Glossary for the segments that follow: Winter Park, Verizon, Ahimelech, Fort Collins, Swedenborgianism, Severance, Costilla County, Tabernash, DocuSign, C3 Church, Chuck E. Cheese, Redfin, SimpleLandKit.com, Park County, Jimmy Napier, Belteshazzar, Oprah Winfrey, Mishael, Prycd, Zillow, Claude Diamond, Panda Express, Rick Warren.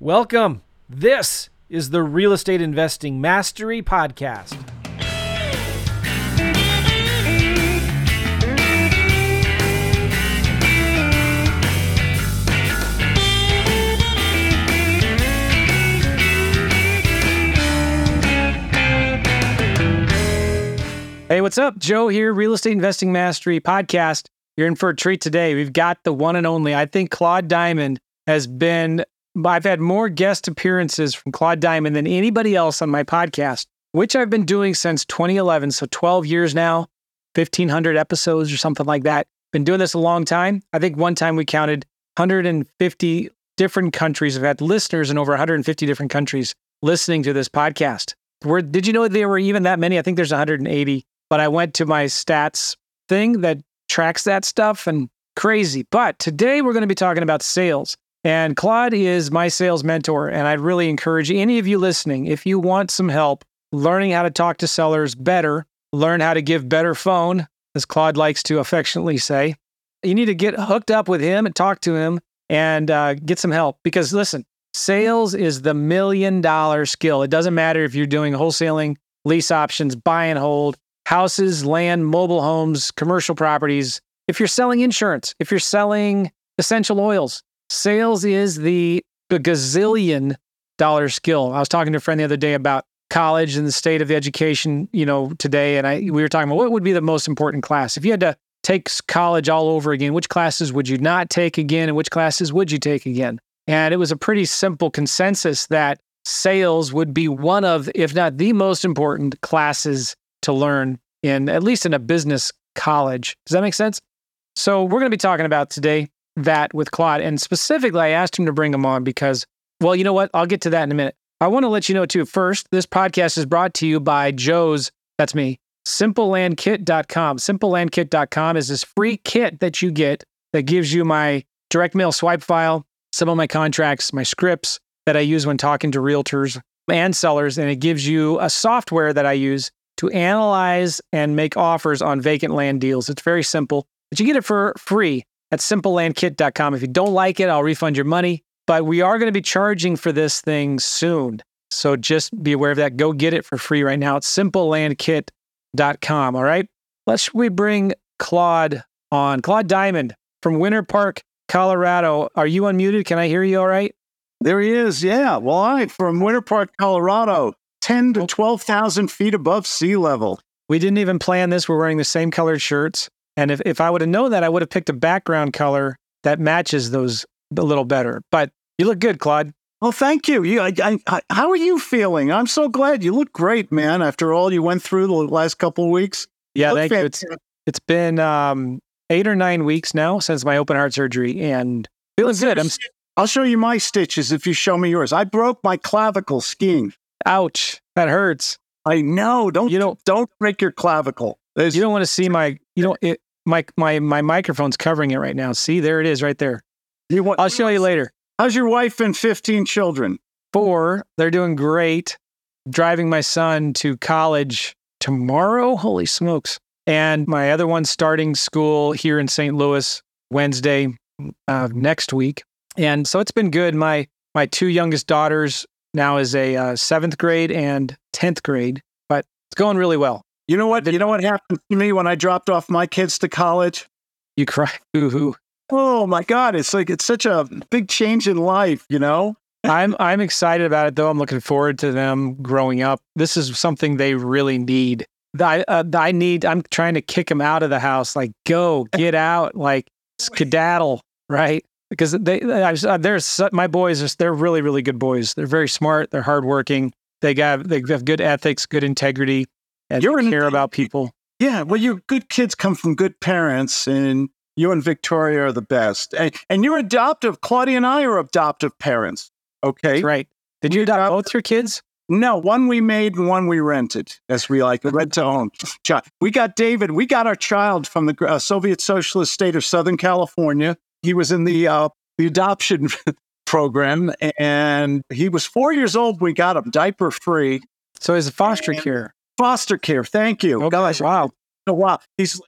Welcome. This is the Real Estate Investing Mastery Podcast. Hey, what's up? Joe here, Real Estate Investing Mastery Podcast. You're in for a treat today. We've got the one and only, I think Claude Diamond has been, I've had more guest appearances from Claude Diamond than anybody else on my podcast, which I've been doing since 2011. So 12 years now, 1,500 episodes or something like that. Been doing this a long time. I think one time we counted 150 different countries. I've had listeners in over 150 different countries listening to this podcast. Did you know there were even that many? I think there's 180. But I went to my stats thing that tracks that stuff, and crazy. But today we're going to be talking about sales. And Claude is my sales mentor. And I'd really encourage any of you listening, if you want some help learning how to talk to sellers better, learn how to give better phone, as Claude likes to affectionately say, you need to get hooked up with him and talk to him and get some help. Because listen, sales is the $1 million skill. It doesn't matter if you're doing wholesaling, lease options, buy and hold, houses, land, mobile homes, commercial properties. If you're selling insurance, if you're selling essential oils, sales is the gazillion-dollar skill. I was talking to a friend the other day about college and the state of the education, today, and we were talking about what would be the most important class. If you had to take college all over again, which classes would you not take again, and which classes would you take again? And it was a pretty simple consensus that sales would be one of, if not the most important classes to learn in, at least in a business college. Does that make sense? So we're going to be talking about today that with Claude. And specifically, I asked him to bring him on because, well, you know what? I'll get to that in a minute. I want to let you know too, first, this podcast is brought to you by Joe's, that's me, SimpleLandKit.com. SimpleLandKit.com is this free kit that you get that gives you my direct mail swipe file, some of my contracts, my scripts that I use when talking to realtors and sellers. And it gives you a software that I use to analyze and make offers on vacant land deals. It's very simple, but you get it for free at SimpleLandKit.com. If you don't like it, I'll refund your money, but we are going to be charging for this thing soon. So just be aware of that. Go get it for free right now at SimpleLandKit.com, all right? We bring Claude on. Claude Diamond from Winter Park, Colorado. Are you unmuted? Can I hear you all right? There he is, yeah. Well, I'm from Winter Park, Colorado. 10 to 12,000 feet above sea level. We didn't even plan this. We're wearing the same colored shirts. And if I would have known that, I would have picked a background color that matches those a little better. But you look good, Claude. Well, thank you. How are you feeling? I'm so glad. You look great, man. After all you went through the last couple of weeks. Yeah, thank you. It's been 8 or 9 weeks now since my open heart surgery and feeling good. I'll show you my stitches if you show me yours. I broke my clavicle skiing. Ouch! That hurts. I know. Don't break your clavicle. You don't want to see my. My microphone's covering it right now. See, there it is, right there. I'll show you later. How's your wife and 15 children? 4. They're doing great. Driving my son to college tomorrow. Holy smokes! And my other one's starting school here in St. Louis Wednesday next week. And so it's been good. My 2 youngest daughters now is a 7th grade and 10th grade, but it's going really well. You know what happened to me when I dropped off my kids to college? You cry. Ooh. Oh my God. It's such a big change in life, I'm excited about it though. I'm looking forward to them growing up. This is something they really need. I'm trying to kick them out of the house. Like, go, get out, like skedaddle, right? Because my boys, they're really, really good boys. They're very smart. They're hardworking. They have good ethics, good integrity, and they care about people. Yeah, well, your good kids come from good parents, and you and Victoria are the best. And you're adoptive. Claudia and I are adoptive parents. Okay, that's right. Did you adopt both your kids? No, one we made and one we rented, as we like, rent to own. We got David. We got our child from the Soviet Socialist state of Southern California. He was in the adoption program, and he was 4 years old. We got him diaper free. So he's foster care. Thank you. Okay. Gosh, wow. He's,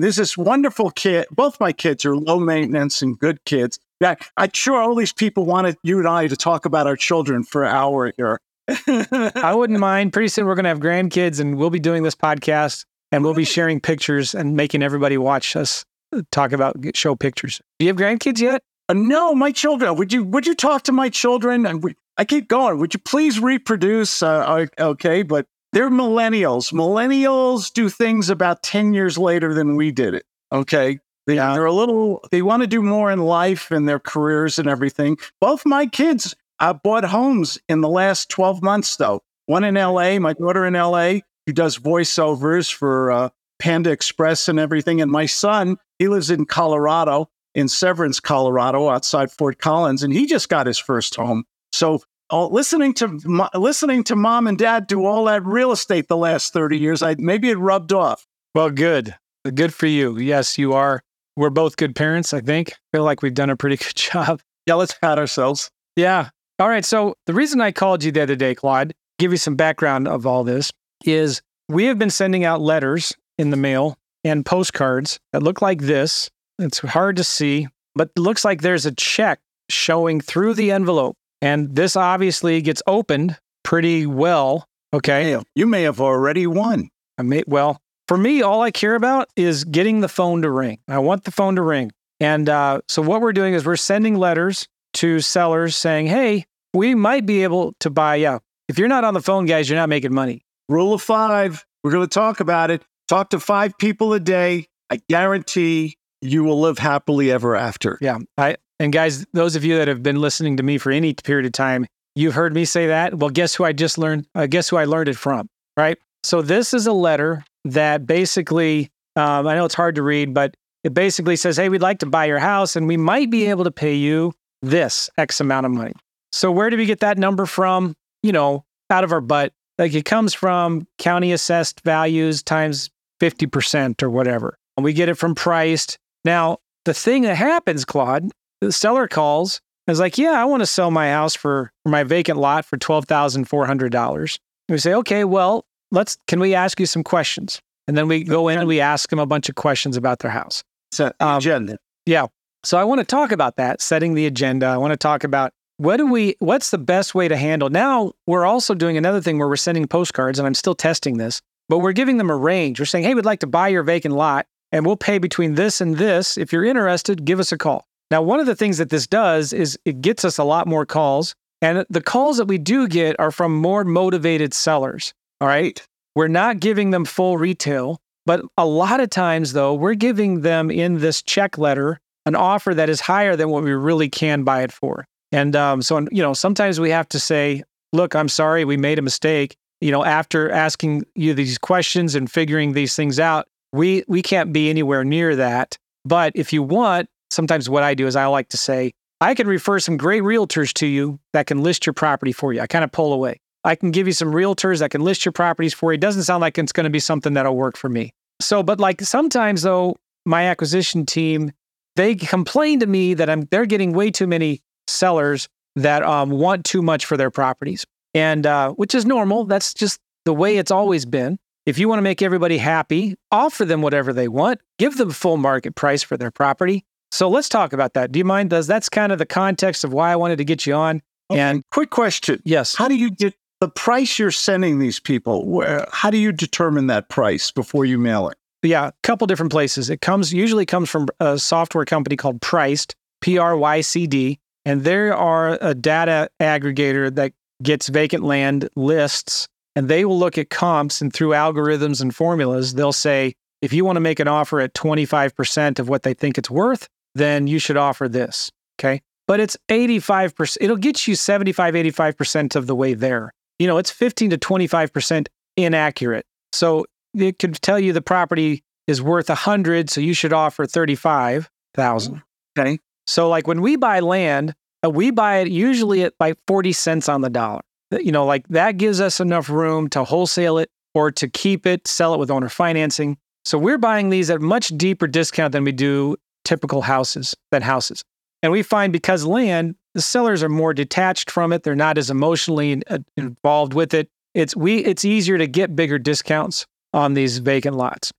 There's this wonderful kid. Both my kids are low maintenance and good kids. Yeah, I'm sure all these people wanted you and I to talk about our children for an hour here. I wouldn't mind. Pretty soon we're going to have grandkids and we'll be doing this podcast and we'll be sharing pictures and making everybody watch us talk about show pictures. Do you have grandkids yet? No, my children. Would you talk to my children? And I keep going. Would you please reproduce? Okay, but they're millennials. Millennials do things about 10 years later than we did it. Okay. They want to do more in life and their careers and everything. Both my kids bought homes in the last 12 months, though. One in LA, my daughter in LA, who does voiceovers for Panda Express and everything. And my son, he lives in Colorado, in Severance, Colorado, outside Fort Collins. And he just got his first home. So listening to mom and dad do all that real estate the last 30 years, maybe it rubbed off. Well, good. Good for you. Yes, you are. We're both good parents, I think. I feel like we've done a pretty good job. Yeah, let's pat ourselves. Yeah. All right. So the reason I called you the other day, Claude, give you some background of all this, is we have been sending out letters in the mail and postcards that look like this. It's hard to see, but it looks like there's a check showing through the envelope. And this obviously gets opened pretty well. Okay. Hey, you may have already won. For me, all I care about is getting the phone to ring. I want the phone to ring. And so what we're doing is we're sending letters to sellers saying, hey, we might be able to buy you. If you're not on the phone, guys, you're not making money. Rule of 5. We're going to talk about it. Talk to 5 people a day. I guarantee you will live happily ever after. Yeah. And guys, those of you that have been listening to me for any period of time, you've heard me say that. Well, guess who I learned it from, right? So this is a letter that basically, I know it's hard to read, but it basically says, hey, we'd like to buy your house and we might be able to pay you this X amount of money. So where do we get that number from? You know, out of our butt. Like it comes from county assessed values times 50% or whatever. And we get it from Prycd. Now, the thing that happens, Claude, the seller calls and is like, yeah, I want to sell my house for my vacant lot for $12,400. We say, okay, well, can we ask you some questions? And then we go in and we ask them a bunch of questions about their house. So agenda. Yeah. So I want to talk about that, setting the agenda. I want to talk about what's the best way to handle. Now we're also doing another thing where we're sending postcards, and I'm still testing this, but we're giving them a range. We're saying, hey, we'd like to buy your vacant lot and we'll pay between this and this. If you're interested, give us a call. Now, one of the things that this does is it gets us a lot more calls. And the calls that we do get are from more motivated sellers. All right. We're not giving them full retail, but a lot of times though, we're giving them in this check letter an offer that is higher than what we really can buy it for. And so, you know, sometimes we have to say, look, I'm sorry, we made a mistake. You know, after asking you these questions and figuring these things out, we can't be anywhere near that. But if you want, sometimes what I do is I like to say, I can refer some great realtors to you that can list your property for you. I kind of pull away. I can give you some realtors that can list your properties for you. It doesn't sound like it's going to be something that'll work for me. So, but like sometimes though, my acquisition team, they complain to me that they're getting way too many sellers that want too much for their properties. And which is normal. That's just the way it's always been. If you want to make everybody happy, offer them whatever they want, give them full market price for their property. So let's talk about that. Do you mind? That's kind of the context of why I wanted to get you on. Okay, and quick question. Yes. How do you get the price you're sending these people, how do you determine that price before you mail it? Yeah, a couple different places. It usually comes from a software company called Prycd, P-R-Y-C-D, and they are a data aggregator that gets vacant land lists, and they will look at comps, and through algorithms and formulas, they'll say, if you want to make an offer at 25% of what they think it's worth, then you should offer this, okay? But it's 85%. It'll get you 75, 85% of the way there. You know, it's 15 to 25% inaccurate. So it could tell you the property is worth 100, so you should offer 35,000. Okay. So like when we buy land, we buy it usually at like 40 cents on the dollar. You know, like that gives us enough room to wholesale it or to keep it, sell it with owner financing. So we're buying these at much deeper discount than we do typical houses. And we find because land, the sellers are more detached from it. They're not as emotionally involved with it. It's easier to get bigger discounts on these vacant lots.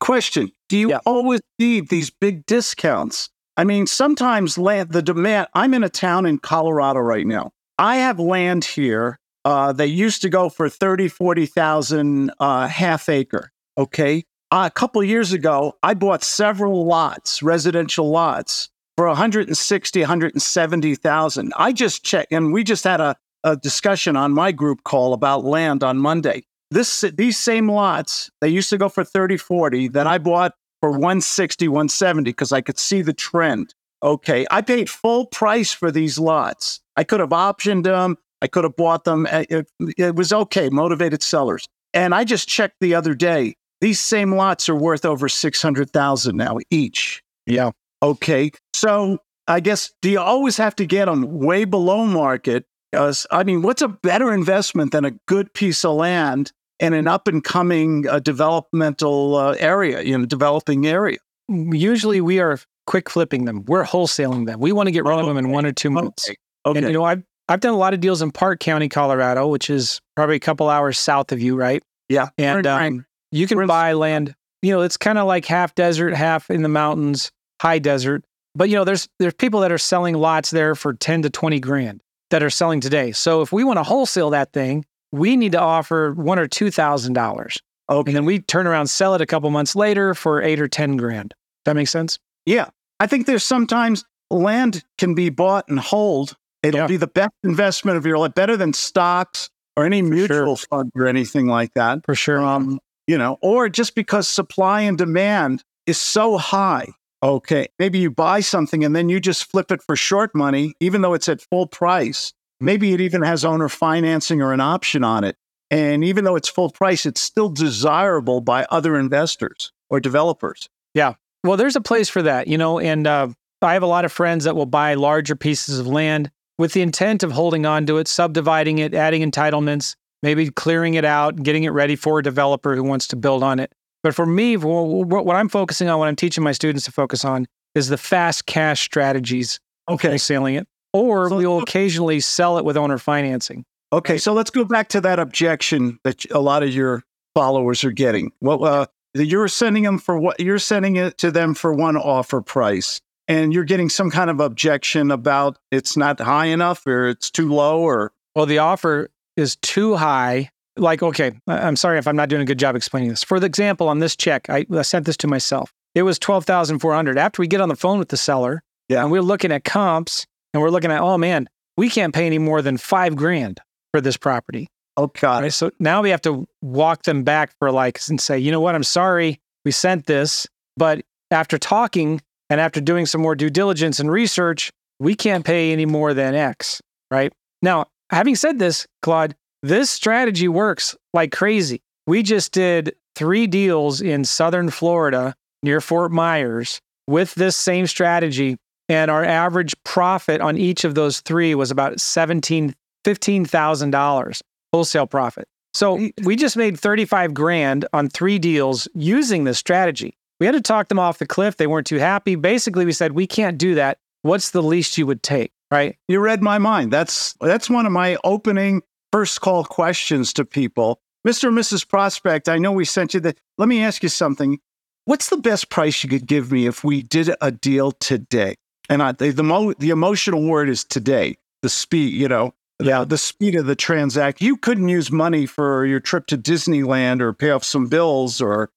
Question. Do you always need these big discounts? I mean, sometimes land, the demand, I'm in a town in Colorado right now. I have land here that used to go for $30,000-$40,000 half acre. Okay. A couple of years ago, I bought several lots, residential lots, for $160,000-$170,000. I just checked, and we just had a discussion on my group call about land on Monday. These same lots, they used to go for $30,000-$40,000 that I bought for $160,000-$170,000 because I could see the trend. Okay, I paid full price for these lots. I could have optioned them. I could have bought them. It was okay, motivated sellers. And I just checked the other day. These same lots are worth over $600,000 now each. Yeah. Okay. So I guess, do you always have to get them way below market? I mean, what's a better investment than a good piece of land in an up-and-coming developmental area, you know, developing area? Usually we are quick flipping them. We're wholesaling them. We want to get rid of them in 1 or 2 months. Okay. And, you know, I've done a lot of deals in Park County, Colorado, which is probably a couple hours south of you, right? Yeah. And you can buy land, you know, it's kind of like half desert, half in the mountains, high desert. But, you know, there's people that are selling lots there for 10 to 20 grand that are selling today. So if we want to wholesale that thing, we need to offer $1,000 or $2,000. Okay. And then we turn around, sell it a couple months later for 8 or 10 grand. That makes sense? Yeah. I think there's sometimes land can be bought and hold. It'll be the best investment of your life, better than stocks or any mutual fund or anything like that. For sure. You know, or just because supply and demand is so high. Okay. Maybe you buy something and then you just flip it for short money, even though it's at full price. Maybe it even has owner financing or an option on it. And even though it's full price, it's still desirable by other investors or developers. Yeah. Well, there's a place for that, you know, and I have a lot of friends that will buy larger pieces of land with the intent of holding on to it, subdividing it, adding entitlements, maybe clearing it out, getting it ready for a developer who wants to build on it. But for me, what I'm focusing on, what I'm teaching my students to focus on, is the fast cash strategies. Okay. Selling it. Or we will occasionally sell it with owner financing. Okay. So let's go back to that objection that a lot of your followers are getting. Well, you're sending them for what you're sending it to them for one offer price, and you're getting some kind of objection about it's not high enough or it's too low or. Well, the offer is too high. Like, okay, I'm sorry if I'm not doing a good job explaining this. For the example, on this check, I sent this to myself. It was $12,400. After we get on the phone with the seller, and we're looking at comps, and we're looking at, oh man, we can't pay any more than $5,000 for this property. Oh God! Right? So now we have to walk them back for like and say, you know what? I'm sorry, we sent this, but after talking and after doing some more due diligence and research, we can't pay any more than X. Right? Now, having said this, Claude, this strategy works like crazy. We just did 3 deals in southern Florida near Fort Myers with this same strategy, and our average profit on each of those 3 was about $15,000 wholesale profit. So we just made $35,000 on 3 deals using this strategy. We had to talk them off the cliff. They weren't too happy. Basically, we said, we can't do that. What's the least you would take, right? You read my mind. That's one of my opening first call questions to people. Mr. and Mrs. Prospect, I know we sent you that. Let me ask you something. What's the best price you could give me if we did a deal today? And the emotional word is today, the speed, you know, the speed of the transaction. You couldn't use money for your trip to Disneyland or pay off some bills or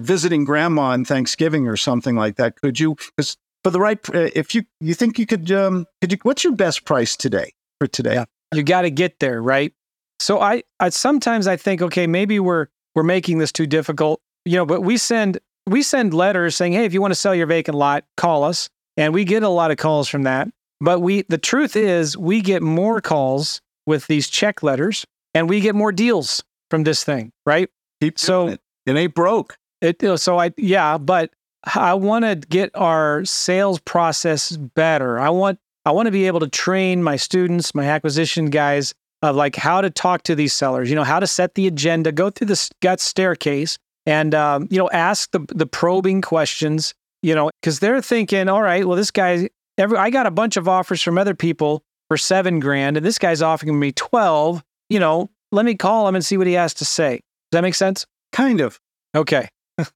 visiting grandma on Thanksgiving or something like that, could you? Because for the right, if you think you could you, what's your best price today for today? Yeah. You got to get there, right? So I sometimes I think, okay, maybe we're making this too difficult, you know. But we send letters saying, hey, if you want to sell your vacant lot, call us, and we get a lot of calls from that. But the truth is, we get more calls with these check letters, and we get more deals from this thing, right? It ain't broke. But I want to get our sales process better. I want to be able to train my students, my acquisition guys, of like how to talk to these sellers, you know, how to set the agenda, go through the gut staircase and, you know, ask the probing questions, you know, because they're thinking, all right, well, this guy, I got a bunch of offers from other people for $7,000 and this guy's offering me 12, you know, let me call him and see what he has to say. Does that make sense? Kind of. Okay.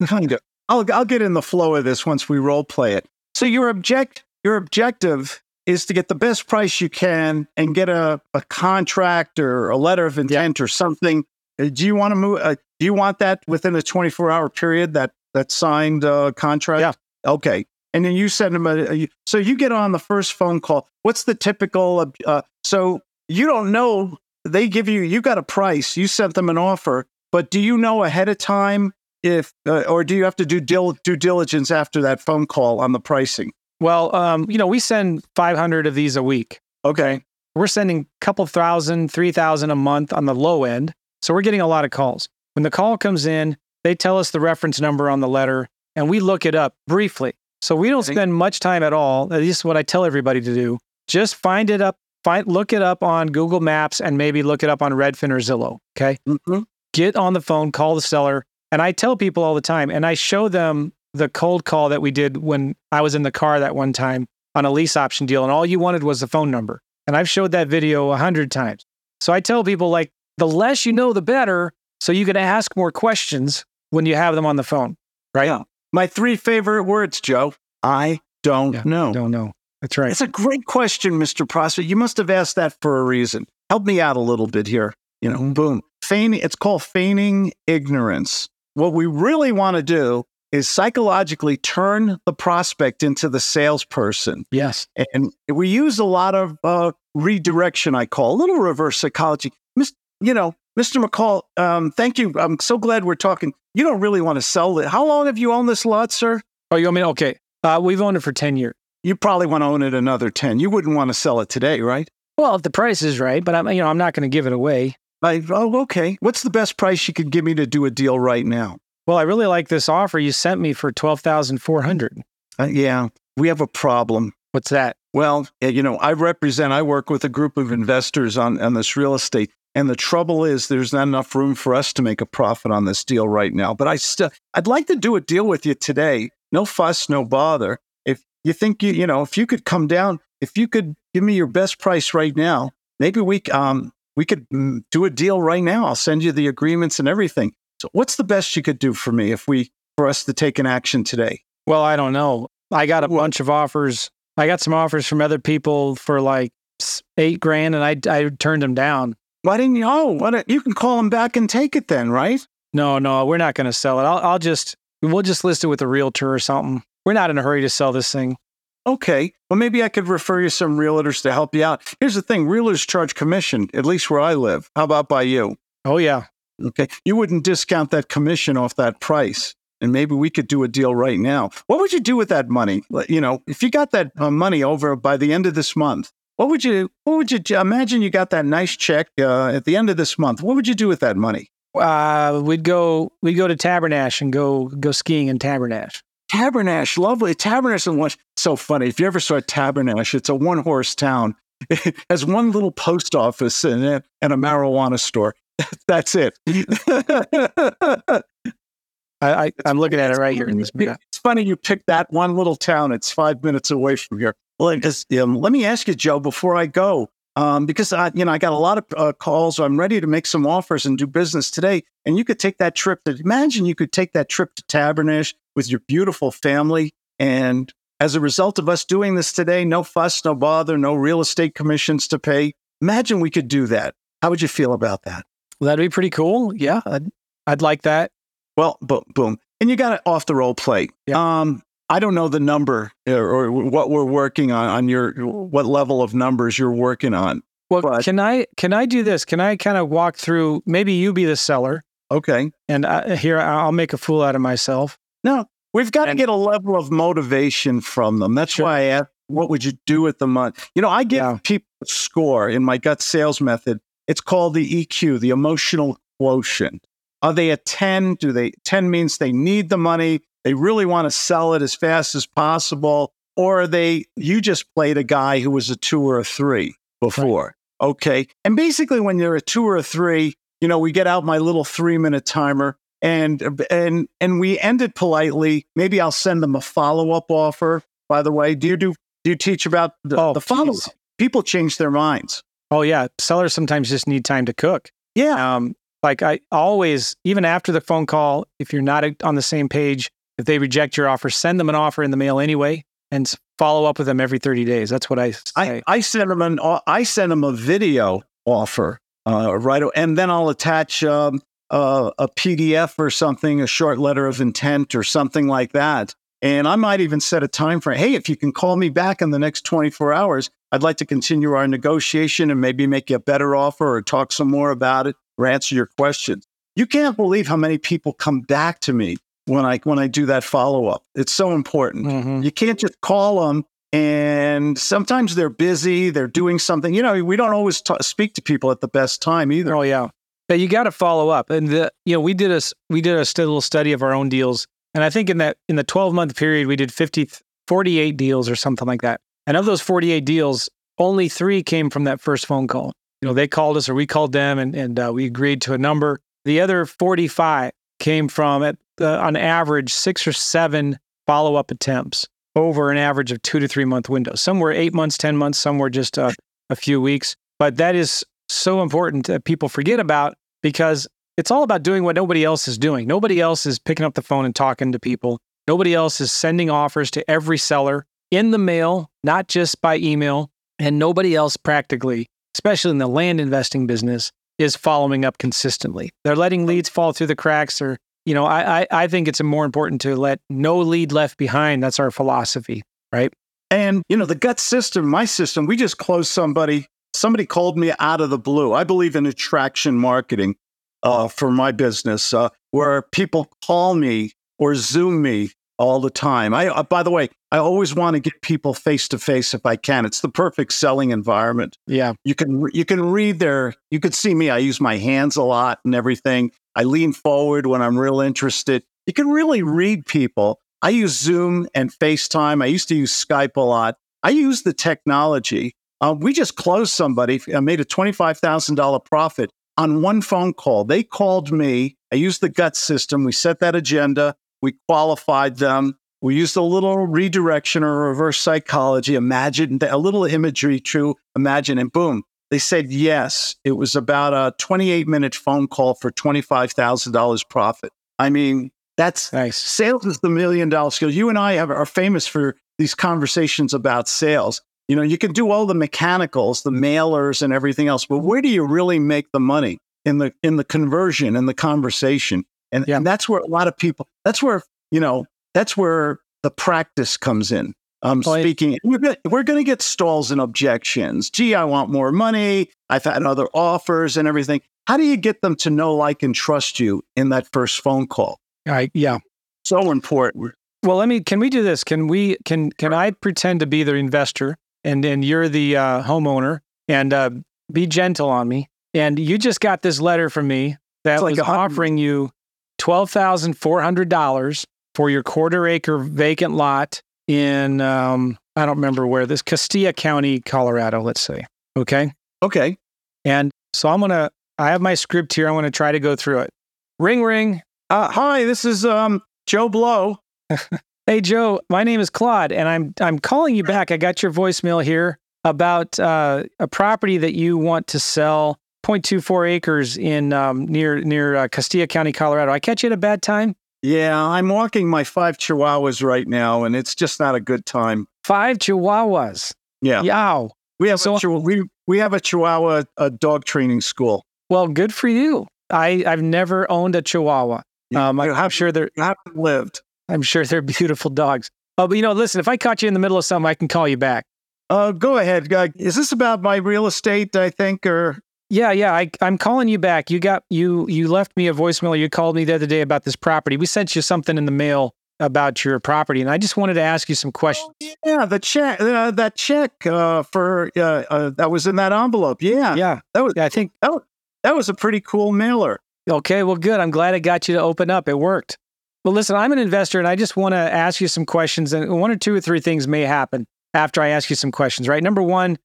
Kind of. I'll get in the flow of this once we role play it. So your objective is to get the best price you can and get a contract or a letter of intent or something. Do you want to move? Do you want that within a 24-hour period? That signed contract. Yeah. Okay. And then you send them so you get on the first phone call. What's the typical? So you don't know. They give you got a price. You sent them an offer, but do you know ahead of time if, or do you have to do due diligence after that phone call on the pricing? Well, we send 500 of these a week. Okay. We're sending a couple thousand, 3,000 a month on the low end. So we're getting a lot of calls. When the call comes in, they tell us the reference number on the letter and we look it up briefly. So we don't spend much time at all. That is what I tell everybody to do. Just find it up, look it up on Google Maps and maybe look it up on Redfin or Zillow. Okay. Mm-hmm. Get on the phone, call the seller. And I tell people all the time, and I show them the cold call that we did when I was in the car that one time on a lease option deal. And all you wanted was the phone number. And I've showed that video 100 times. So I tell people, like, the less you know, the better. So you can ask more questions when you have them on the phone. Right. Yeah. My three favorite words, Joe. I don't know. Don't know. That's right. It's a great question, Mr. Prospect. You must have asked that for a reason. Help me out a little bit here. You know, boom. It's called feigning ignorance. What we really want to do is psychologically turn the prospect into the salesperson. Yes. And we use a lot of redirection, I call, a little reverse psychology. Mr. McCall, thank you. I'm so glad we're talking. You don't really want to sell it. How long have you owned this lot, sir? Oh, you mean, okay. We've owned it for 10 years. You probably want to own it another 10. You wouldn't want to sell it today, right? Well, if the price is right, but I'm not going to give it away. Okay. What's the best price you could give me to do a deal right now? Well, I really like this offer you sent me for $12,400. Yeah, we have a problem. What's that? Well, I work with a group of investors on this real estate. And the trouble is there's not enough room for us to make a profit on this deal right now. But I'd like to do a deal with you today. No fuss, no bother. If you think, if you could come down, if you could give me your best price right now, maybe we could do a deal right now. I'll send you the agreements and everything. So what's the best you could do for me for us to take an action today? Well, I don't know. I got a bunch of offers. I got some offers from other people for like $8,000 and I turned them down. Why didn't you? You can call them back and take it then, right? No, we're not going to sell it. We'll just list it with a realtor or something. We're not in a hurry to sell this thing. Okay. Well, maybe I could refer you some realtors to help you out. Here's the thing. Realtors charge commission, at least where I live. How about by you? Oh, yeah. Okay. You wouldn't discount that commission off that price. And maybe we could do a deal right now. What would you do with that money? If you got that money over by the end of this month, what would you imagine you got that nice check at the end of this month? What would you do with that money? We'd go to Tabernash and go skiing in Tabernash. Tabernash, lovely. Tabernash and lunch. So funny. If you ever saw Tabernash, it's a one-horse town. It has one little post office and a marijuana store. That's it. I'm looking at it right here in this video. It's funny you picked that one little town. It's 5 minutes away from here. Let me ask you, Joe, before I go, because I got a lot of calls. So I'm ready to make some offers and do business today. And you could take that trip. You could take that trip to Tabernash with your beautiful family. And as a result of us doing this today, no fuss, no bother, no real estate commissions to pay. Imagine we could do that. How would you feel about that? Well, that'd be pretty cool. Yeah, I'd like that. Well, boom. And you got it off the role play. Yeah. I don't know the number or what we're working on what level of numbers you're working on. Well, can I do this? Can I kind of walk through, maybe you be the seller. Okay. And I'll make a fool out of myself. No, we've got to get a level of motivation from them. That's why I asked, what would you do with the money? I give people a score in my gut sales method. It's called the EQ, the emotional quotient. Are they a 10? 10 means they need the money. They really want to sell it as fast as possible, or you just played a guy who was a 2 or a 3 before. Right. Okay. And basically when you're a 2 or a 3, we get out my little 3-minute timer and we end it politely. Maybe I'll send them a follow-up offer. By the way, do you teach about the follow-up? Geez. People change their minds. Oh yeah. Sellers sometimes just need time to cook. Yeah. Like I always, even after the phone call, if you're not on the same page, if they reject your offer, send them an offer in the mail anyway and follow up with them every 30 days. That's what I say. I send them a video offer right away, and then I'll attach a PDF or something, a short letter of intent or something like that. And I might even set a time frame. Hey, if you can call me back in the next 24 hours, I'd like to continue our negotiation and maybe make you a better offer or talk some more about it or answer your questions. You can't believe how many people come back to me when I do that follow-up. It's so important. Mm-hmm. You can't just call them, and sometimes they're busy, they're doing something. You know, we don't always speak to people at the best time either. Oh, yeah. But you got to follow up. And we did a little study of our own deals. And I think in the 12-month period, we did 48 deals or something like that. And of those 48 deals, only 3 came from that first phone call. You know, they called us or we called them, and we agreed to a number. The other 45 came from, on average, 6 or 7 follow-up attempts over an average of 2 to 3 month window. Some were 8 months, 10 months, some were just a few weeks. But that is so important that people forget about, because it's all about doing what nobody else is doing. Nobody else is picking up the phone and talking to people. Nobody else is sending offers to every seller in the mail, not just by email. And nobody else practically, especially in the land investing business, is following up consistently. They're letting leads fall through the cracks. Or, you know, I think it's more important to let no lead left behind. That's our philosophy, right? And, you know, the gut system, my system, we just closed somebody. Somebody called me out of the blue. I believe in attraction marketing. For my business, where people call me or Zoom me all the time. By the way, I always want to get people face to face if I can. It's the perfect selling environment. Yeah, you can read there. You could see me. I use my hands a lot and everything. I lean forward when I'm real interested. You can really read people. I use Zoom and FaceTime. I used to use Skype a lot. I use the technology. We just closed somebody. I made a $25,000 profit on one phone call. They called me. I used the gut system. We set that agenda. We qualified them. We used a little redirection or reverse psychology, imagine a little imagery to imagine, and boom, they said yes. It was about a 28-minute phone call for $25,000 profit. I mean, that's nice. Sales is the $1 million skill. You and I are famous for these conversations about sales. You know, you can do all the mechanicals, the mailers and everything else, but where do you really make the money? In the conversion, in the conversation. And that's where a lot of people, that's where the practice comes in. Speaking, we're going to get stalls and objections. Gee, I want more money. I've had other offers and everything. How do you get them to know, like, and trust you in that first phone call? Yeah. So important. Well, can we do this? Can I pretend to be the investor? And you're the homeowner, and be gentle on me. And you just got this letter from me that was offering you $12,400 for your quarter-acre vacant lot in, I don't remember where this, Costilla County, Colorado, let's say. Okay. And so I have my script here. I want to try to go through it. Ring, ring. Hi, this is Joe Blow. Hey, Joe, my name is Claude, and I'm calling you back. I got your voicemail here about a property that you want to sell, 0.24 acres in near Costilla County, Colorado. I catch you at a bad time? Yeah, I'm walking my 5 chihuahuas right now, and it's just not a good time. 5 chihuahuas? Yeah. Yow. We have a chihuahua dog training school. Well, good for you. I've never owned a chihuahua. You haven't lived. I'm sure they're beautiful dogs. Oh, but listen, if I caught you in the middle of something, I can call you back. Go ahead. Is this about my real estate, I think, or? Yeah. I'm calling you back. You left me a voicemail. You called me the other day about this property. We sent you something in the mail about your property, and I just wanted to ask you some questions. Oh, yeah, the check, for that was in that envelope. Yeah. That was. I think that was a pretty cool mailer. Okay, well, good. I'm glad I got you to open up. It worked. Well, listen, I'm an investor, and I just want to ask you some questions, and 1 or 2 or 3 things may happen after I ask you some questions, right? Number one,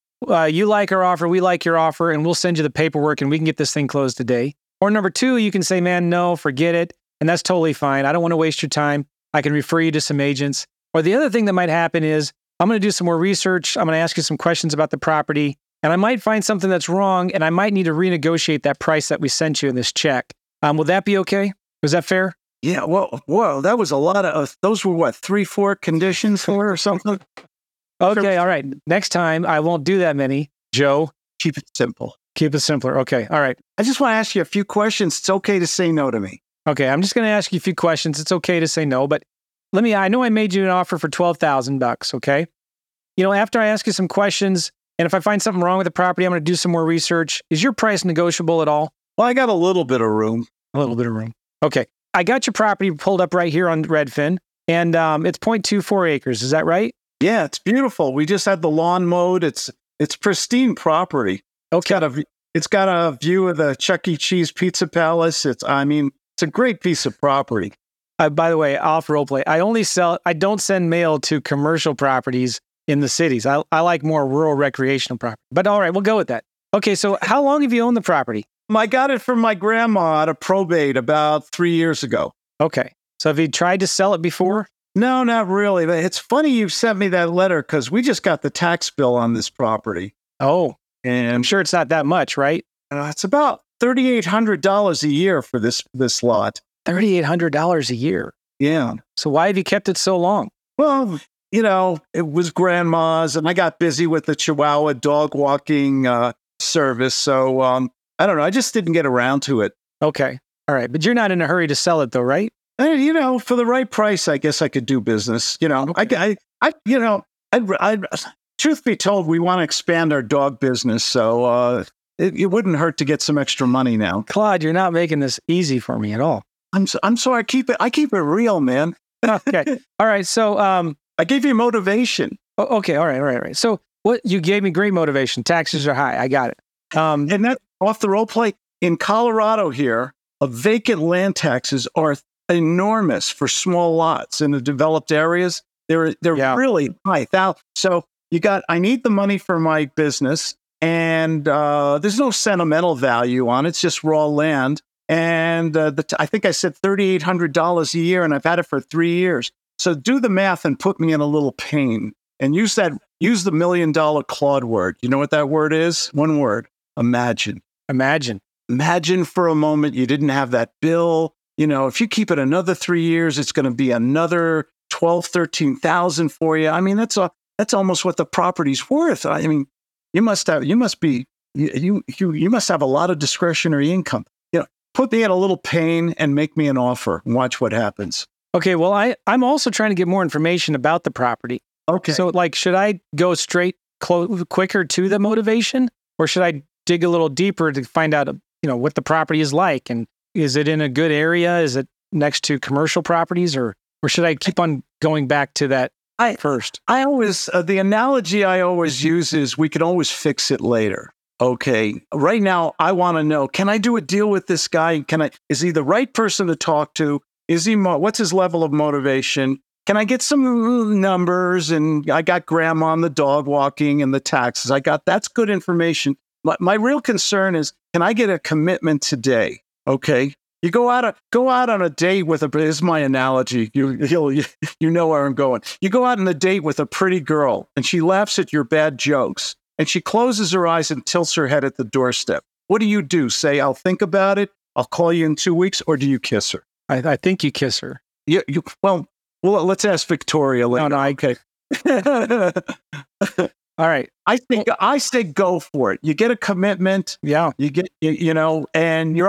you like our offer, we like your offer, and we'll send you the paperwork, and we can get this thing closed today. Or number 2, you can say, man, no, forget it, and that's totally fine. I don't want to waste your time. I can refer you to some agents. Or the other thing that might happen is, I'm going to do some more research. I'm going to ask you some questions about the property, and I might find something that's wrong, and I might need to renegotiate that price that we sent you in this check. Would that be okay? Was that fair? Yeah. Well, that was a lot of, those were what, 3, 4 conditions for or something? Okay. All right. Next time, I won't do that many. Joe? Keep it simple. Keep it simpler. Okay. All right. I just want to ask you a few questions. It's okay to say no to me. Okay. I'm just going to ask you a few questions. It's okay to say no, but I know I made you an offer for $12,000, okay? After I ask you some questions, and if I find something wrong with the property, I'm going to do some more research. Is your price negotiable at all? Well, I got a little bit of room. A little bit of room. Okay. I got your property pulled up right here on Redfin, and it's 0.24 acres. Is that right? Yeah, it's beautiful. We just had the lawn mowed. It's pristine property. Okay. It's got a view of the Chuck E. Cheese Pizza Palace. It's a great piece of property. By the way, off role play. I don't send mail to commercial properties in the cities. I like more rural recreational property. But all right, we'll go with that. Okay, so how long have you owned the property? I got it from my grandma out of probate about 3 years ago. Okay. So have you tried to sell it before? No, not really. But it's funny you sent me that letter because we just got the tax bill on this property. Oh, and I'm sure it's not that much, right? It's about $3,800 a year for this lot. $3,800 a year. Yeah. So why have you kept it so long? Well, it was grandma's, and I got busy with the Chihuahua dog walking service. So I don't know. I just didn't get around to it. Okay. All right. But you're not in a hurry to sell it, though, right? For the right price, I guess I could do business. Okay. Truth be told, we want to expand our dog business, so it wouldn't hurt to get some extra money now. Claude, you're not making this easy for me at all. I'm sorry. I keep it real, man. Okay. All right. So, I gave you motivation. Okay. All right. So you gave me great motivation. Taxes are high. I got it. And that off the role play in Colorado here, vacant land taxes are enormous for small lots in the developed areas. They're really high. So I need the money for my business, and there's no sentimental value on it. It's just raw land. And I think I said $3,800 a year, and I've had it for 3 years. So do the math and put me in a little pain. And use the $1 million Claude word. You know what that word is? One word: imagine. Imagine for a moment you didn't have that bill. If you keep it another 3 years, it's going to be another $12,000-$13,000 for you. That's almost what the property's worth. You must have a lot of discretionary income. Put me in a little pain and make me an offer. Watch what happens. Okay. Well, I'm also trying to get more information about the property. Okay. So should I go quicker to the motivation, or should I dig a little deeper to find out, what the property is like, and is it in a good area? Is it next to commercial properties, or should I keep on going back to that first? The analogy I always use is we can always fix it later. Okay, right now I want to know, can I do a deal with this guy? Is he the right person to talk to? What's his level of motivation? Can I get some numbers? And I got grandma on the dog walking and the taxes. That's good information. My real concern is, can I get a commitment today? Okay. You go out on a date with is my analogy. You know where I'm going. You go out on a date with a pretty girl, and she laughs at your bad jokes, and she closes her eyes and tilts her head at the doorstep. What do you do? Say, I'll think about it, I'll call you in 2 weeks, or do you kiss her? I think you kiss her. Yeah. Well, let's ask Victoria later. No, okay. All right. I say go for it. You get a commitment. Yeah. You get and you're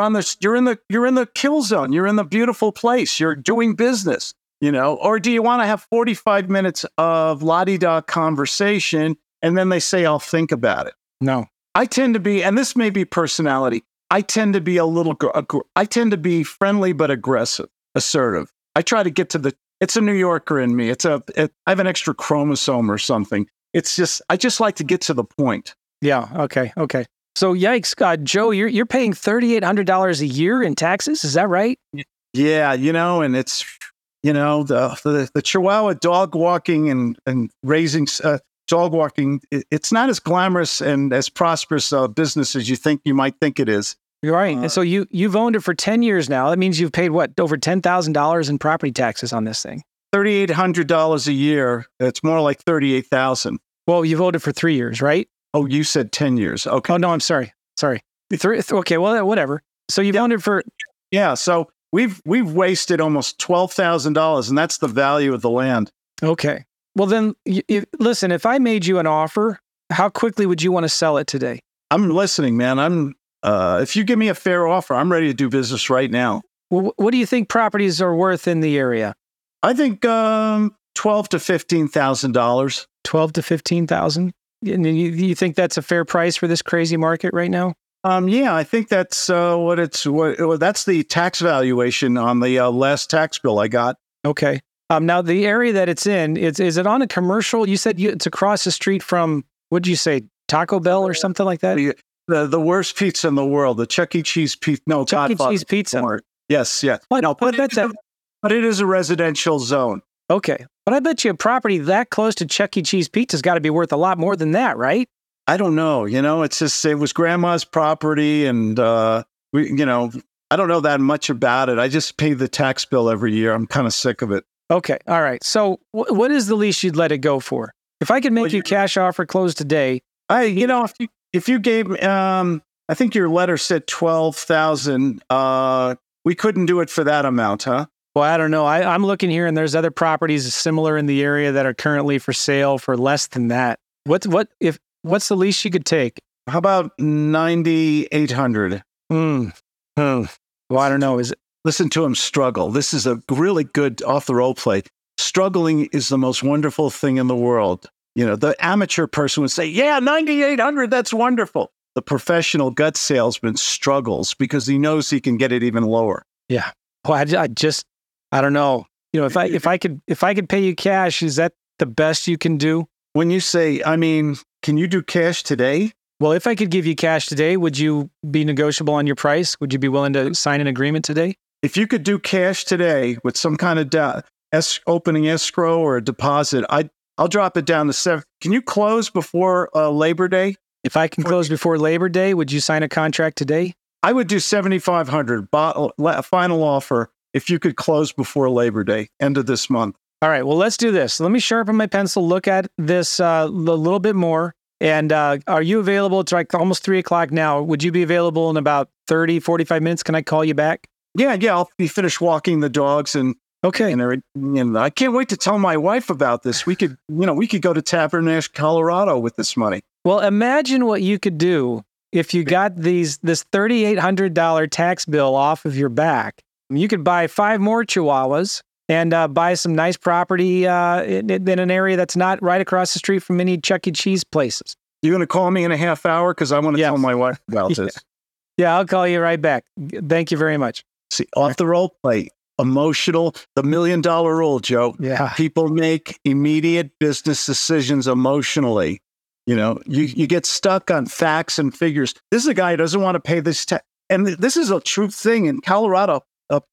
in the kill zone. You're in the beautiful place. You're doing business. Or do you want to have 45 minutes of la-di-da conversation? And then they say, I'll think about it. No. I tend to be, and this may be personality, I tend to be friendly but aggressive, assertive. I try to get to it's a New Yorker in me. I have an extra chromosome or something. I just like to get to the point. Yeah, okay. So yikes, God, Joe, you're paying $3,800 a year in taxes, is that right? Yeah, and it's, the Chihuahua dog walking and raising... dog walking, it's not as glamorous and as prosperous a business as you might think it is. You're right. And so you've owned it for 10 years now. That means you've paid, what, over $10,000 in property taxes on this thing? $3,800 a year. It's more like $38,000. Well, you've owned it for 3 years, right? Oh, you said 10 years. Okay. Oh, no, I'm sorry. Okay, well, whatever. So you've owned it for... Yeah, so we've wasted almost $12,000, and that's the value of the land. Okay. Well, then, listen, if I made you an offer, how quickly would you want to sell it today? I'm listening, man. If you give me a fair offer, I'm ready to do business right now. Well, what do you think properties are worth in the area? I think $12,000 to $15,000. $12,000 to $15,000. And you think that's a fair price for this crazy market right now? Yeah, I think that's that's the tax valuation on the last tax bill I got. Okay. Now the area that it's in, is it on a commercial? You said it's across the street from, what'd you say, Taco Bell or something like that? The worst pizza in the world, the Chuck E. Cheese pizza. No, Chuck E. Cheese pizza. Yes, yes. What? No, but it is a residential zone. Okay. But I bet you a property that close to Chuck E. Cheese pizza's got to be worth a lot more than that, right? I don't know. You know, it's just, it was grandma's property and, I don't know that much about it. I just pay the tax bill every year. I'm kind of sick of it. Okay. All right. So what is the least you'd let it go for? If I could make you cash offer close today. If you gave, I think your letter said $12,000, we couldn't do it for that amount, huh? Well, I don't know. I'm looking here and there's other properties similar in the area that are currently for sale for less than that. What's the least you could take? How about $9,800? Well, I don't know. Listen to him struggle. This is a really good off the role play. Struggling is the most wonderful thing in the world. You know, the amateur person would say, yeah, $9,800, that's wonderful. The professional gut salesman struggles because he knows he can get it even lower. Yeah. Well, I don't know. You know, if I could pay you cash, is that the best you can do? When you say, can you do cash today? Well, if I could give you cash today, would you be negotiable on your price? Would you be willing to sign an agreement today? If you could do cash today with some kind of opening escrow or a deposit, I'll drop it down to $7,000. Can you close before Labor Day? If I can close before Labor Day, would you sign a contract today? I would do $7,500 final offer if you could close before Labor Day, end of this month. All right, well, let's do this. Let me sharpen my pencil, look at this a little bit more. And are you available? It's like almost 3 o'clock now. Would you be available in about 30, 45 minutes? Can I call you back? Yeah, I'll be finished walking the dogs and... Okay. And I can't wait to tell my wife about this. We could go to Tabernash, Colorado with this money. Well, imagine what you could do if you got this $3,800 tax bill off of your back. You could buy 5 more Chihuahuas and buy some nice property in an area that's not right across the street from any Chuck E. Cheese places. You're going to call me in a half hour? Because I want to tell my wife about this. Yeah, I'll call you right back. Thank you very much. See, off the roll plate. Emotional, the $1 million rule, Joe. Yeah. People make immediate business decisions emotionally. You know, you get stuck on facts and figures. This is a guy who doesn't want to pay this tax. And this is a true thing. In Colorado,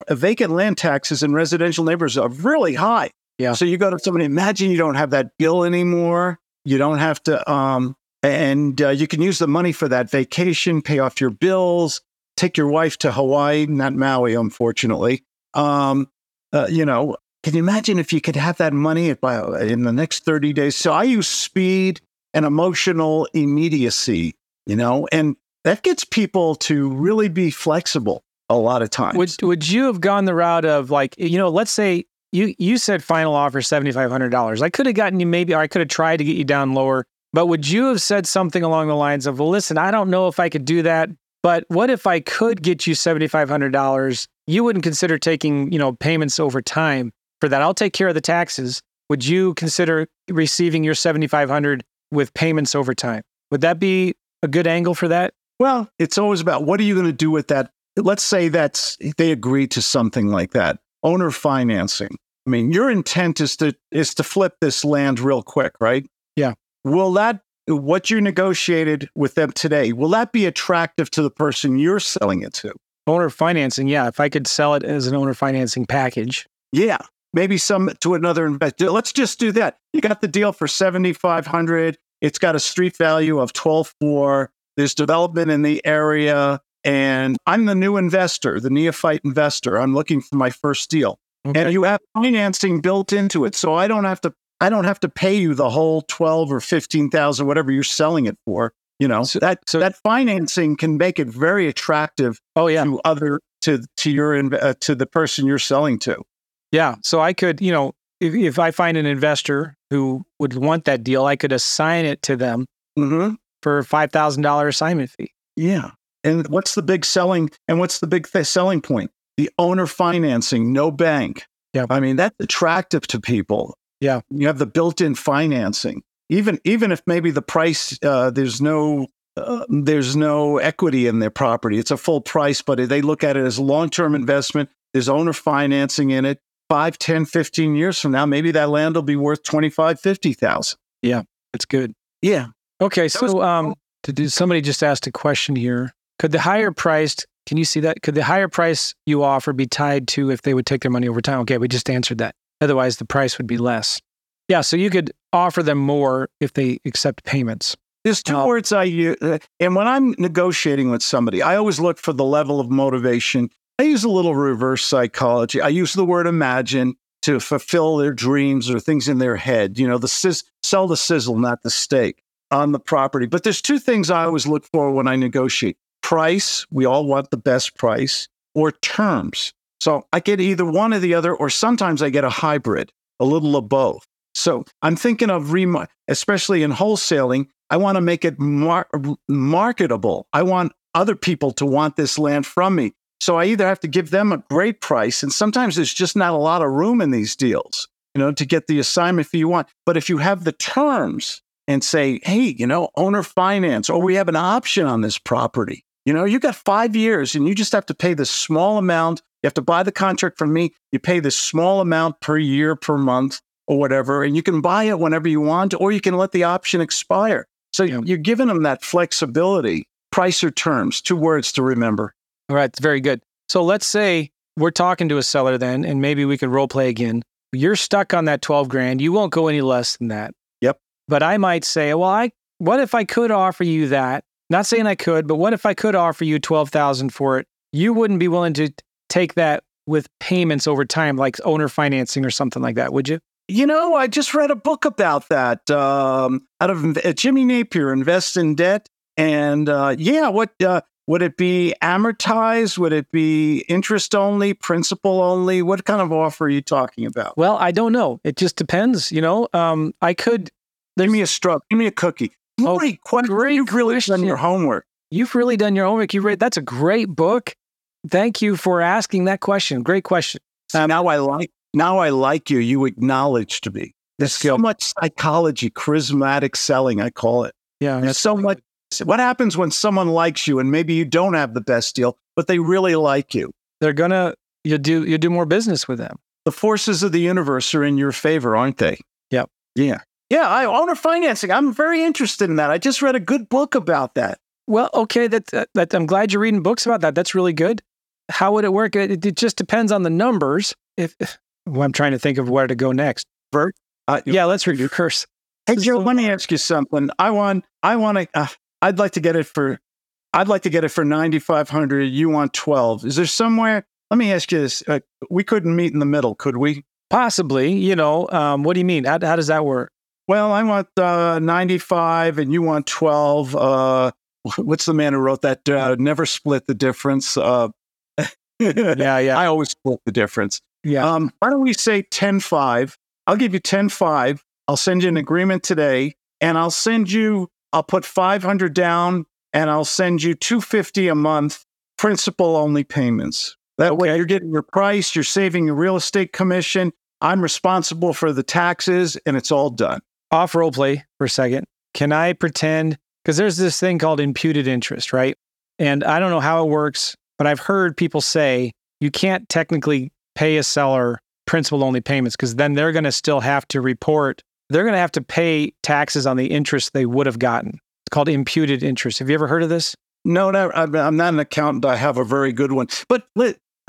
vacant land taxes in residential neighborhoods are really high. Yeah. So you go to somebody, imagine you don't have that bill anymore. You don't have to, you can use the money for that vacation, pay off your bills, take your wife to Hawaii, not Maui, unfortunately. Can you imagine if you could have that money in the next 30 days? So I use speed and emotional immediacy, and that gets people to really be flexible a lot of times. Would you have gone the route of let's say you said final offer $7,500. I could have gotten you maybe, or I could have tried to get you down lower, but would you have said something along the lines of, well, listen, I don't know if I could do that, but what if I could get you $7,500? You wouldn't consider taking, payments over time for that. I'll take care of the taxes. Would you consider receiving your $7,500 with payments over time? Would that be a good angle for that? Well, it's always about what are you going to do with that? Let's say that's they agree to something like that. Owner financing. I mean, your intent is to flip this land real quick, right? Yeah. Will that what you negotiated with them today, will that be attractive to the person you're selling it to? Owner financing, yeah. If I could sell it as an owner financing package. Yeah. Maybe some to another investor. Let's just do that. You got the deal for $7,500. It's got a street value of $12,400. There's development in the area. And I'm the new investor, the neophyte investor. I'm looking for my first deal. Okay. And you have financing built into it. So I don't have to I don't have to pay you the whole 12 or 15,000, whatever you're selling it for. You know, that financing can make it very attractive. Oh, yeah. to the person you're selling to. Yeah. So I could, you know, if I find an investor who would want that deal, I could assign it to them mm-hmm. for $5,000 assignment fee. Yeah. And what's the big selling point? The owner financing, no bank. Yeah. I mean, that's attractive to people. Yeah. You have the built-in financing. Even if maybe the price, there's no equity in their property. It's a full price, but they look at it as a long-term investment. There's owner financing in it. 5, 10, 15 years from now, maybe that land will be worth $25,000, $50,000. Yeah, that's good. Yeah. Okay, so somebody just asked a question here. Could the higher price you offer be tied to if they would take their money over time? Okay, we just answered that. Otherwise, the price would be less. Yeah, so you could offer them more if they accept payments. There's two words I use. And when I'm negotiating with somebody, I always look for the level of motivation. I use a little reverse psychology. I use the word imagine to fulfill their dreams or things in their head. You know, sell the sizzle, not the steak on the property. But there's two things I always look for when I negotiate. Price, we all want the best price, or terms. So I get either one or the other, or sometimes I get a hybrid, a little of both. So I'm thinking of, especially in wholesaling, I want to make it marketable. I want other people to want this land from me. So I either have to give them a great price, and sometimes there's just not a lot of room in these deals, you know, to get the assignment fee you want. But if you have the terms and say, hey, you know, owner finance, or we have an option on this property, you know, you got 5 years and you just have to pay this small amount. You have to buy the contract from me. You pay this small amount per year, per month, or whatever, and you can buy it whenever you want, or you can let the option expire. So you're giving them that flexibility, price or terms, two words to remember. All right, very good. So let's say we're talking to a seller then, and maybe we could role play again. You're stuck on that $12,000. You won't go any less than that. Yep. But I might say, well, what if I could offer you that? Not saying I could, but what if I could offer you $12,000 for it? You wouldn't be willing to take that with payments over time, like owner financing or something like that, would you? You know, I just read a book about that out of Jimmy Napier, Invest in Debt. And would it be amortized? Would it be interest only, principal only? What kind of offer are you talking about? Well, I don't know. It just depends, you know. I could... Give me a stroke. Give me a cookie. Great question. You've really done your homework. You read. That's a great book. Thank you for asking that question. Great question. Now I like you. You acknowledged me. There's so much psychology, charismatic selling, I call it. Yeah. There's so much. What happens when someone likes you and maybe you don't have the best deal, but they really like you? You'll do more business with them. The forces of the universe are in your favor, aren't they? Yep. Yeah. Yeah. Owner financing. I'm very interested in that. I just read a good book about that. Well, okay. That I'm glad you're reading books about that. That's really good. How would it work? It just depends on the numbers. Well, I'm trying to think of where to go next. Bert? Yeah, let's review curse. Hey, Joe, let me ask you something. I'd like to get it for $9,500. You want $12,000. Is there somewhere? Let me ask you this. We couldn't meet in the middle, could we? Possibly. You know, what do you mean? How does that work? Well, I want $95,000 and you want $12,000. What's the man who wrote that? Never split the difference. Yeah. I always split the difference. Yeah. Why don't we say 10.5? I'll give you 10.5. I'll send you an agreement today, and I'll put $500 down, and I'll send you $250 a month, principal only payments. That way, you're getting your price, you're saving your real estate commission. I'm responsible for the taxes, and it's all done. Off role play for a second. Can I pretend? Because there's this thing called imputed interest, right? And I don't know how it works, but I've heard people say you can't technically pay a seller principal-only payments, because then they're going to still have to report. They're going to have to pay taxes on the interest they would have gotten. It's called imputed interest. Have you ever heard of this? No, I'm not an accountant. I have a very good one. But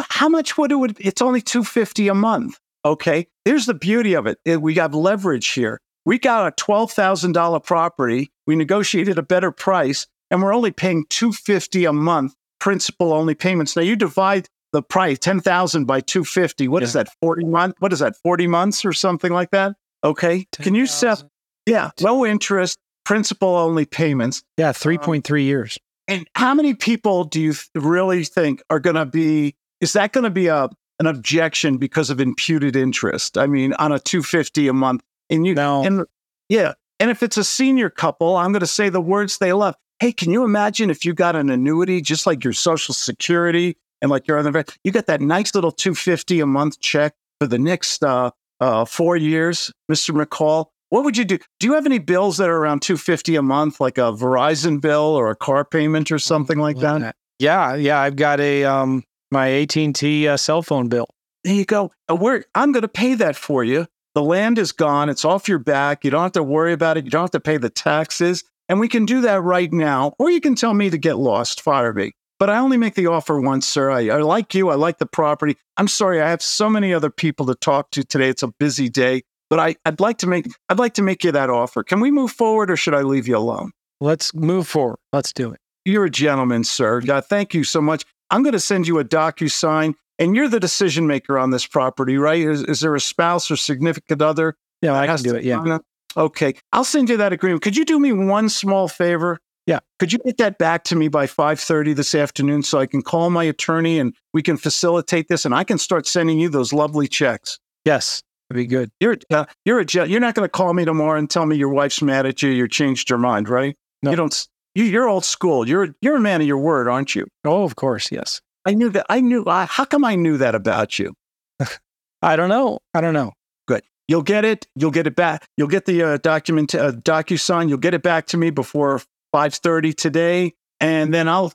how much would it? It's only $250 a month. Okay, here's the beauty of it. We have leverage here. We got a $12,000 property. We negotiated a better price, and we're only paying $250 a month principal-only payments. Now you divide the price, 10,000 by 250. What is that? 40 months? What is that? 40 months or something like that Okay. Can you set? Yeah. Low interest, principal only payments. Yeah. 3.3 years. And how many people do you really think are going to be, is that going to be an objection because of imputed interest? I mean, on a $250 a month And if it's a senior couple, I'm going to say the words they love. Hey, can you imagine if you got an annuity, just like your Social Security and like your other, you got that nice little $250 a month check for the next 4 years, Mr. McCall? What would you do? Do you have any bills that are around $250 a month, like a Verizon bill or a car payment or something like that? Yeah, I've got my AT&T cell phone bill. There you go. I'm going to pay that for you. The land is gone. It's off your back. You don't have to worry about it. You don't have to pay the taxes. And we can do that right now. Or you can tell me to get lost, fire me. But I only make the offer once, sir. I like you. I like the property. I'm sorry. I have so many other people to talk to today. It's a busy day. But I'd like to make you that offer. Can we move forward, or should I leave you alone? Let's move forward. Let's do it. You're a gentleman, sir. God, thank you so much. I'm going to send you a DocuSign, and you're the decision maker on this property, right? Is there a spouse or significant other? Yeah, I can do it. Yeah. Okay, I'll send you that agreement. Could you do me one small favor? Yeah. Could you get that back to me by 5:30 this afternoon, so I can call my attorney and we can facilitate this, and I can start sending you those lovely checks? Yes. That'd be good. You're not going to call me tomorrow and tell me your wife's mad at you. You changed your mind, right? No, you don't. You're old school. You're a man of your word, aren't you? Oh, of course, yes. I knew that. How come I knew that about you? I don't know. Good. You'll get it. You'll get it back. You'll get the DocuSign. You'll get it back to me before 5:30 today, and then I'll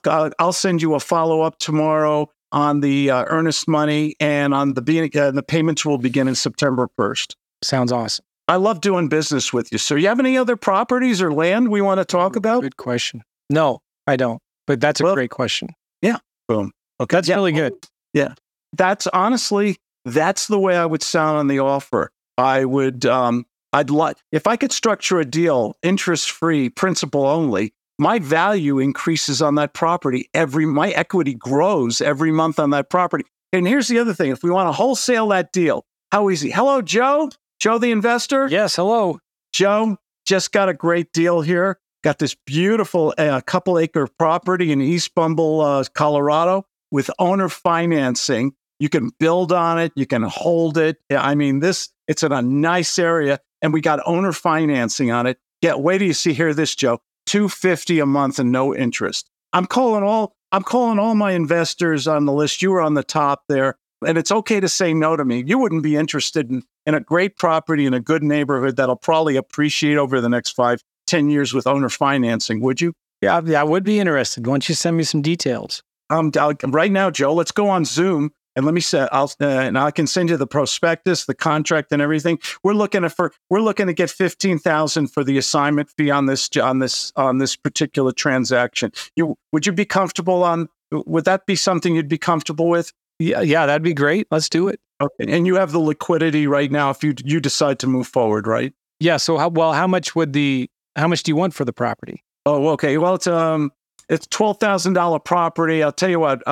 send you a follow-up tomorrow on the earnest money, and on the payments will begin in September 1st. Sounds awesome. I love doing business with you, sir. You have any other properties or land we want to talk about? Good question. No, I don't. But that's a great question. Yeah. Boom. Okay. That's really good. Yeah. That's the way I would sound on the offer. I would, if I could structure a deal, interest-free, principal only, my value increases on that property. My equity grows every month on that property. And here's the other thing. If we want to wholesale that deal, how easy? Hello, Joe? Joe, the investor? Yes, hello. Joe, just got a great deal here. Got this beautiful couple acre property in East Bumble, Colorado, with owner financing. You can build on it. You can hold it. I mean, it's in a nice area, and we got owner financing on it. Wait till you hear this, Joe. $250 a month and no interest. I'm calling all my investors on the list. You were on the top there, and it's okay to say no to me. You wouldn't be interested in a great property in a good neighborhood that'll probably appreciate over the next 5-10 years with owner financing, would you? Yeah, I would be interested. Why don't you send me some details? Right now, Joe, let's go on Zoom. And let me say, and I can send you the prospectus, the contract, and everything. We're looking to get $15,000 for the assignment fee on this particular transaction. Would that be something you'd be comfortable with? Yeah, that'd be great. Let's do it. Okay. And you have the liquidity right now if you decide to move forward, right? Yeah. So how much do you want for the property? Oh, okay. Well, it's $12,000 property. I'll tell you what.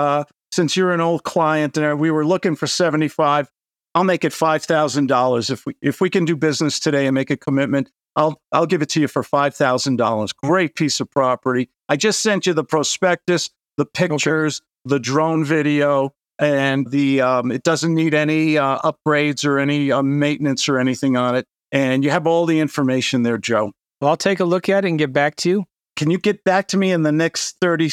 Since you're an old client and we were looking for $75,000, I'll make it $5,000. If we can do business today and make a commitment, I'll give it to you for $5,000. Great piece of property. I just sent you the prospectus, the pictures, the drone video, and it doesn't need any upgrades or any maintenance or anything on it. And you have all the information there, Joe. Well, I'll take a look at it and get back to you. Can you get back to me in the next 30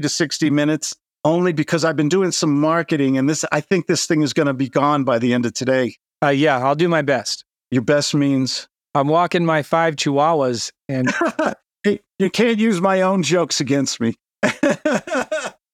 to 60 minutes? Only because I've been doing some marketing, and I think this thing is going to be gone by the end of today. Yeah, I'll do my best. Your best means? I'm walking my 5 chihuahuas, and... You can't use my own jokes against me.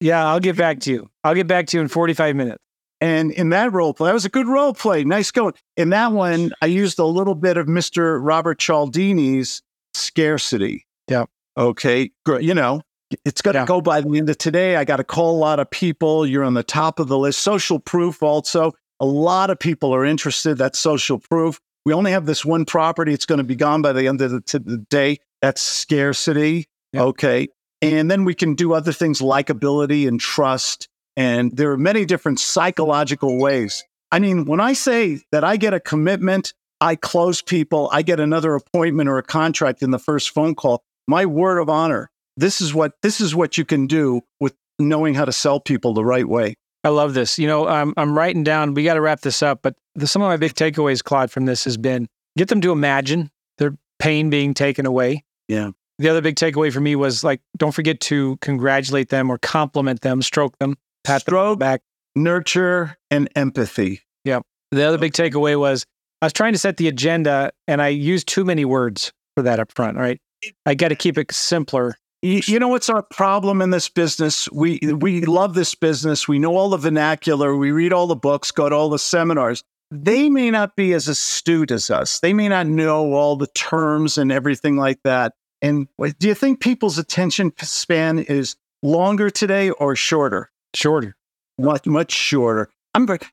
Yeah, I'll get back to you. I'll get back to you in 45 minutes. And in that role play, that was a good role play. Nice going. In that one, I used a little bit of Mr. Robert Cialdini's scarcity. Yeah. Okay, you know. It's going to go by the end of today. I got to call a lot of people. You're on the top of the list. Social proof also. A lot of people are interested. That's social proof. We only have this one property. It's going to be gone by the end of the day. That's scarcity. Yep. Okay. And then we can do other things, likability and trust. And there are many different psychological ways. I mean, when I say that I get a commitment I close people. I get another appointment or a contract in the first phone call. My word of honor. This is what you can do with knowing how to sell people the right way. I love this. You know, I'm writing down, we got to wrap this up, but some of my big takeaways, Claude, from this has been get them to imagine their pain being taken away. Yeah. The other big takeaway for me was like, don't forget to congratulate them or compliment them, stroke them, pat them on the back. Nurture and empathy. Yeah. The other big takeaway was I was trying to set the agenda and I used too many words for that up front. All right. I got to keep it simpler. You know what's our problem in this business? We love this business. We know all the vernacular. We read all the books, go to all the seminars. They may not be as astute as us. They may not know all the terms and everything like that. And do you think people's attention span is longer today or shorter? Shorter. Much shorter.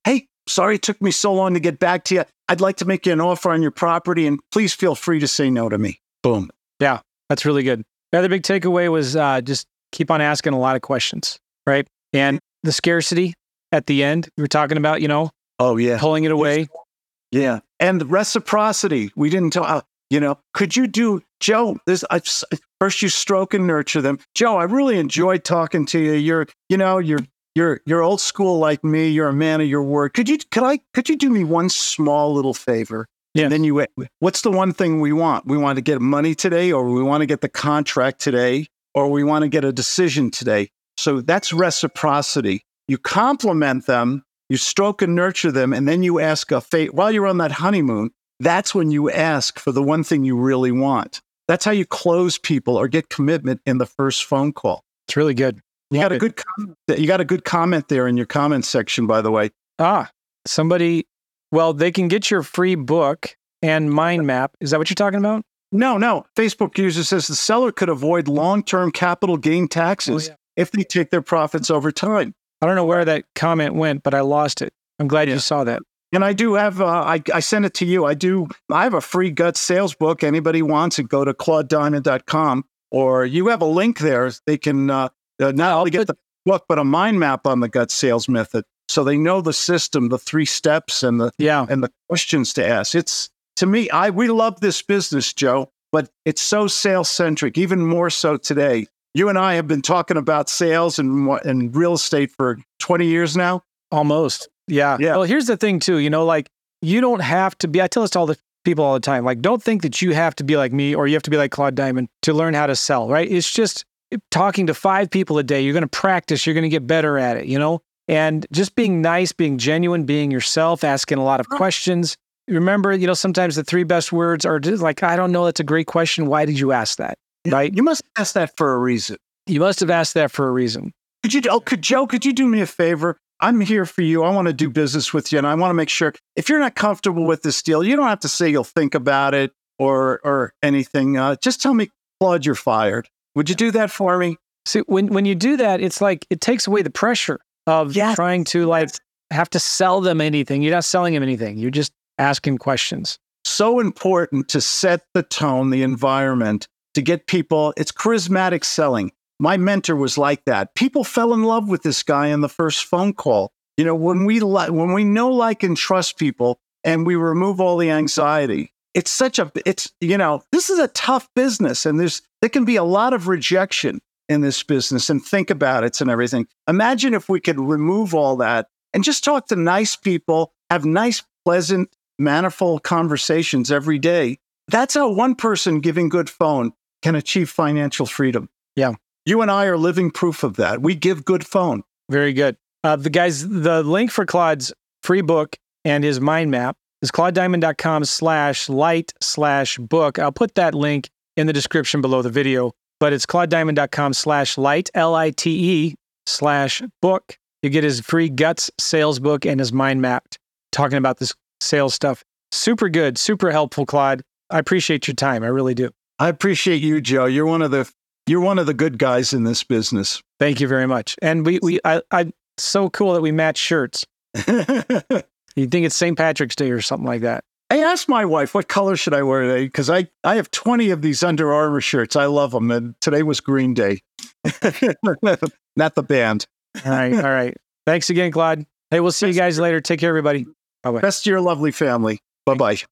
Hey, sorry it took me so long to get back to you. I'd like to make you an offer on your property, and please feel free to say no to me. Boom. Yeah, that's really good. The other big takeaway was just keep on asking a lot of questions, right? And the scarcity at the end, we were talking about, you know, pulling it away. Yeah. And reciprocity. We didn't talk, could you do, Joe, first you stroke and nurture them. Joe, I really enjoyed talking to you. You're old school like me. You're a man of your word. Could you do me one small little favor? Yeah. And then what's the one thing we want? We want to get money today, or we want to get the contract today, or we want to get a decision today. So that's reciprocity. You compliment them, you stroke and nurture them, and then you ask while you're on that honeymoon, that's when you ask for the one thing you really want. That's how you close people or get commitment in the first phone call. It's really good. You got a good comment there in your comment section, by the way. Well, they can get your free book and mind map. Is that what you're talking about? No. Facebook user says the seller could avoid long-term capital gain taxes if they take their profits over time. I don't know where that comment went, but I lost it. I'm glad you saw that. And I do have, I sent it to you. I have a free gut sales book. Anybody wants it, go to ClaudeDiamond.com, or you have a link there. They can not only get the book, but a mind map on the gut sales method. So they know the system, the 3 steps, and the questions to ask. It's to me, we love this business, Joe, but it's so sales centric, even more so today. You and I have been talking about sales and real estate for 20 years now, almost. Yeah. Well, here's the thing too. You don't have to be. I tell this to all the people all the time. Don't think that you have to be like me or you have to be like Claude Diamond to learn how to sell. Right? It's just talking to 5 people a day. You're going to practice. You're going to get better at it. And just being nice, being genuine, being yourself, asking a lot of questions. Remember, sometimes the 3 best words are just like, I don't know, that's a great question. Why did you ask that? Right? You must ask that for a reason. You must have asked that for a reason. Joe, could you do me a favor? I'm here for you. I want to do business with you. And I want to make sure if you're not comfortable with this deal, you don't have to say you'll think about it or anything. Just tell me, Claude, you're fired. Would you do that for me? See, when you do that, it's like, it takes away the pressure of trying to have to sell them anything. You're not selling them anything. You're just asking questions. So important to set the tone, the environment, to get people. It's charismatic selling. My mentor was like that. People fell in love with this guy in the first phone call. When we know, like, and trust people, and we remove all the anxiety, this is a tough business, and there can be a lot of rejection in this business, and think about it and everything. Imagine if we could remove all that and just talk to nice people, have nice, pleasant, mannerful conversations every day. That's how one person giving good phone can achieve financial freedom. Yeah. You and I are living proof of that. We give good phone. Very good. The link for Claude's free book and his mind map is ClaudeDiamond.com/light/book. I'll put that link in the description below the video. But it's ClaudeDiamond.com/light/book. You get his free guts sales book and his mind mapped talking about this sales stuff. Super good, super helpful, Claude. I appreciate your time. I really do. I appreciate you, Joe. You're one of the good guys in this business. Thank you very much. And I so cool that we match shirts. You'd think it's St. Patrick's Day or something like that. I asked my wife, what color should I wear today? Because I have 20 of these Under Armour shirts. I love them. And today was Green Day. Not the band. All right. Thanks again, Claude. Hey, we'll see you guys later. Take care, everybody. Bye-bye. Best of your lovely family. Bye-bye.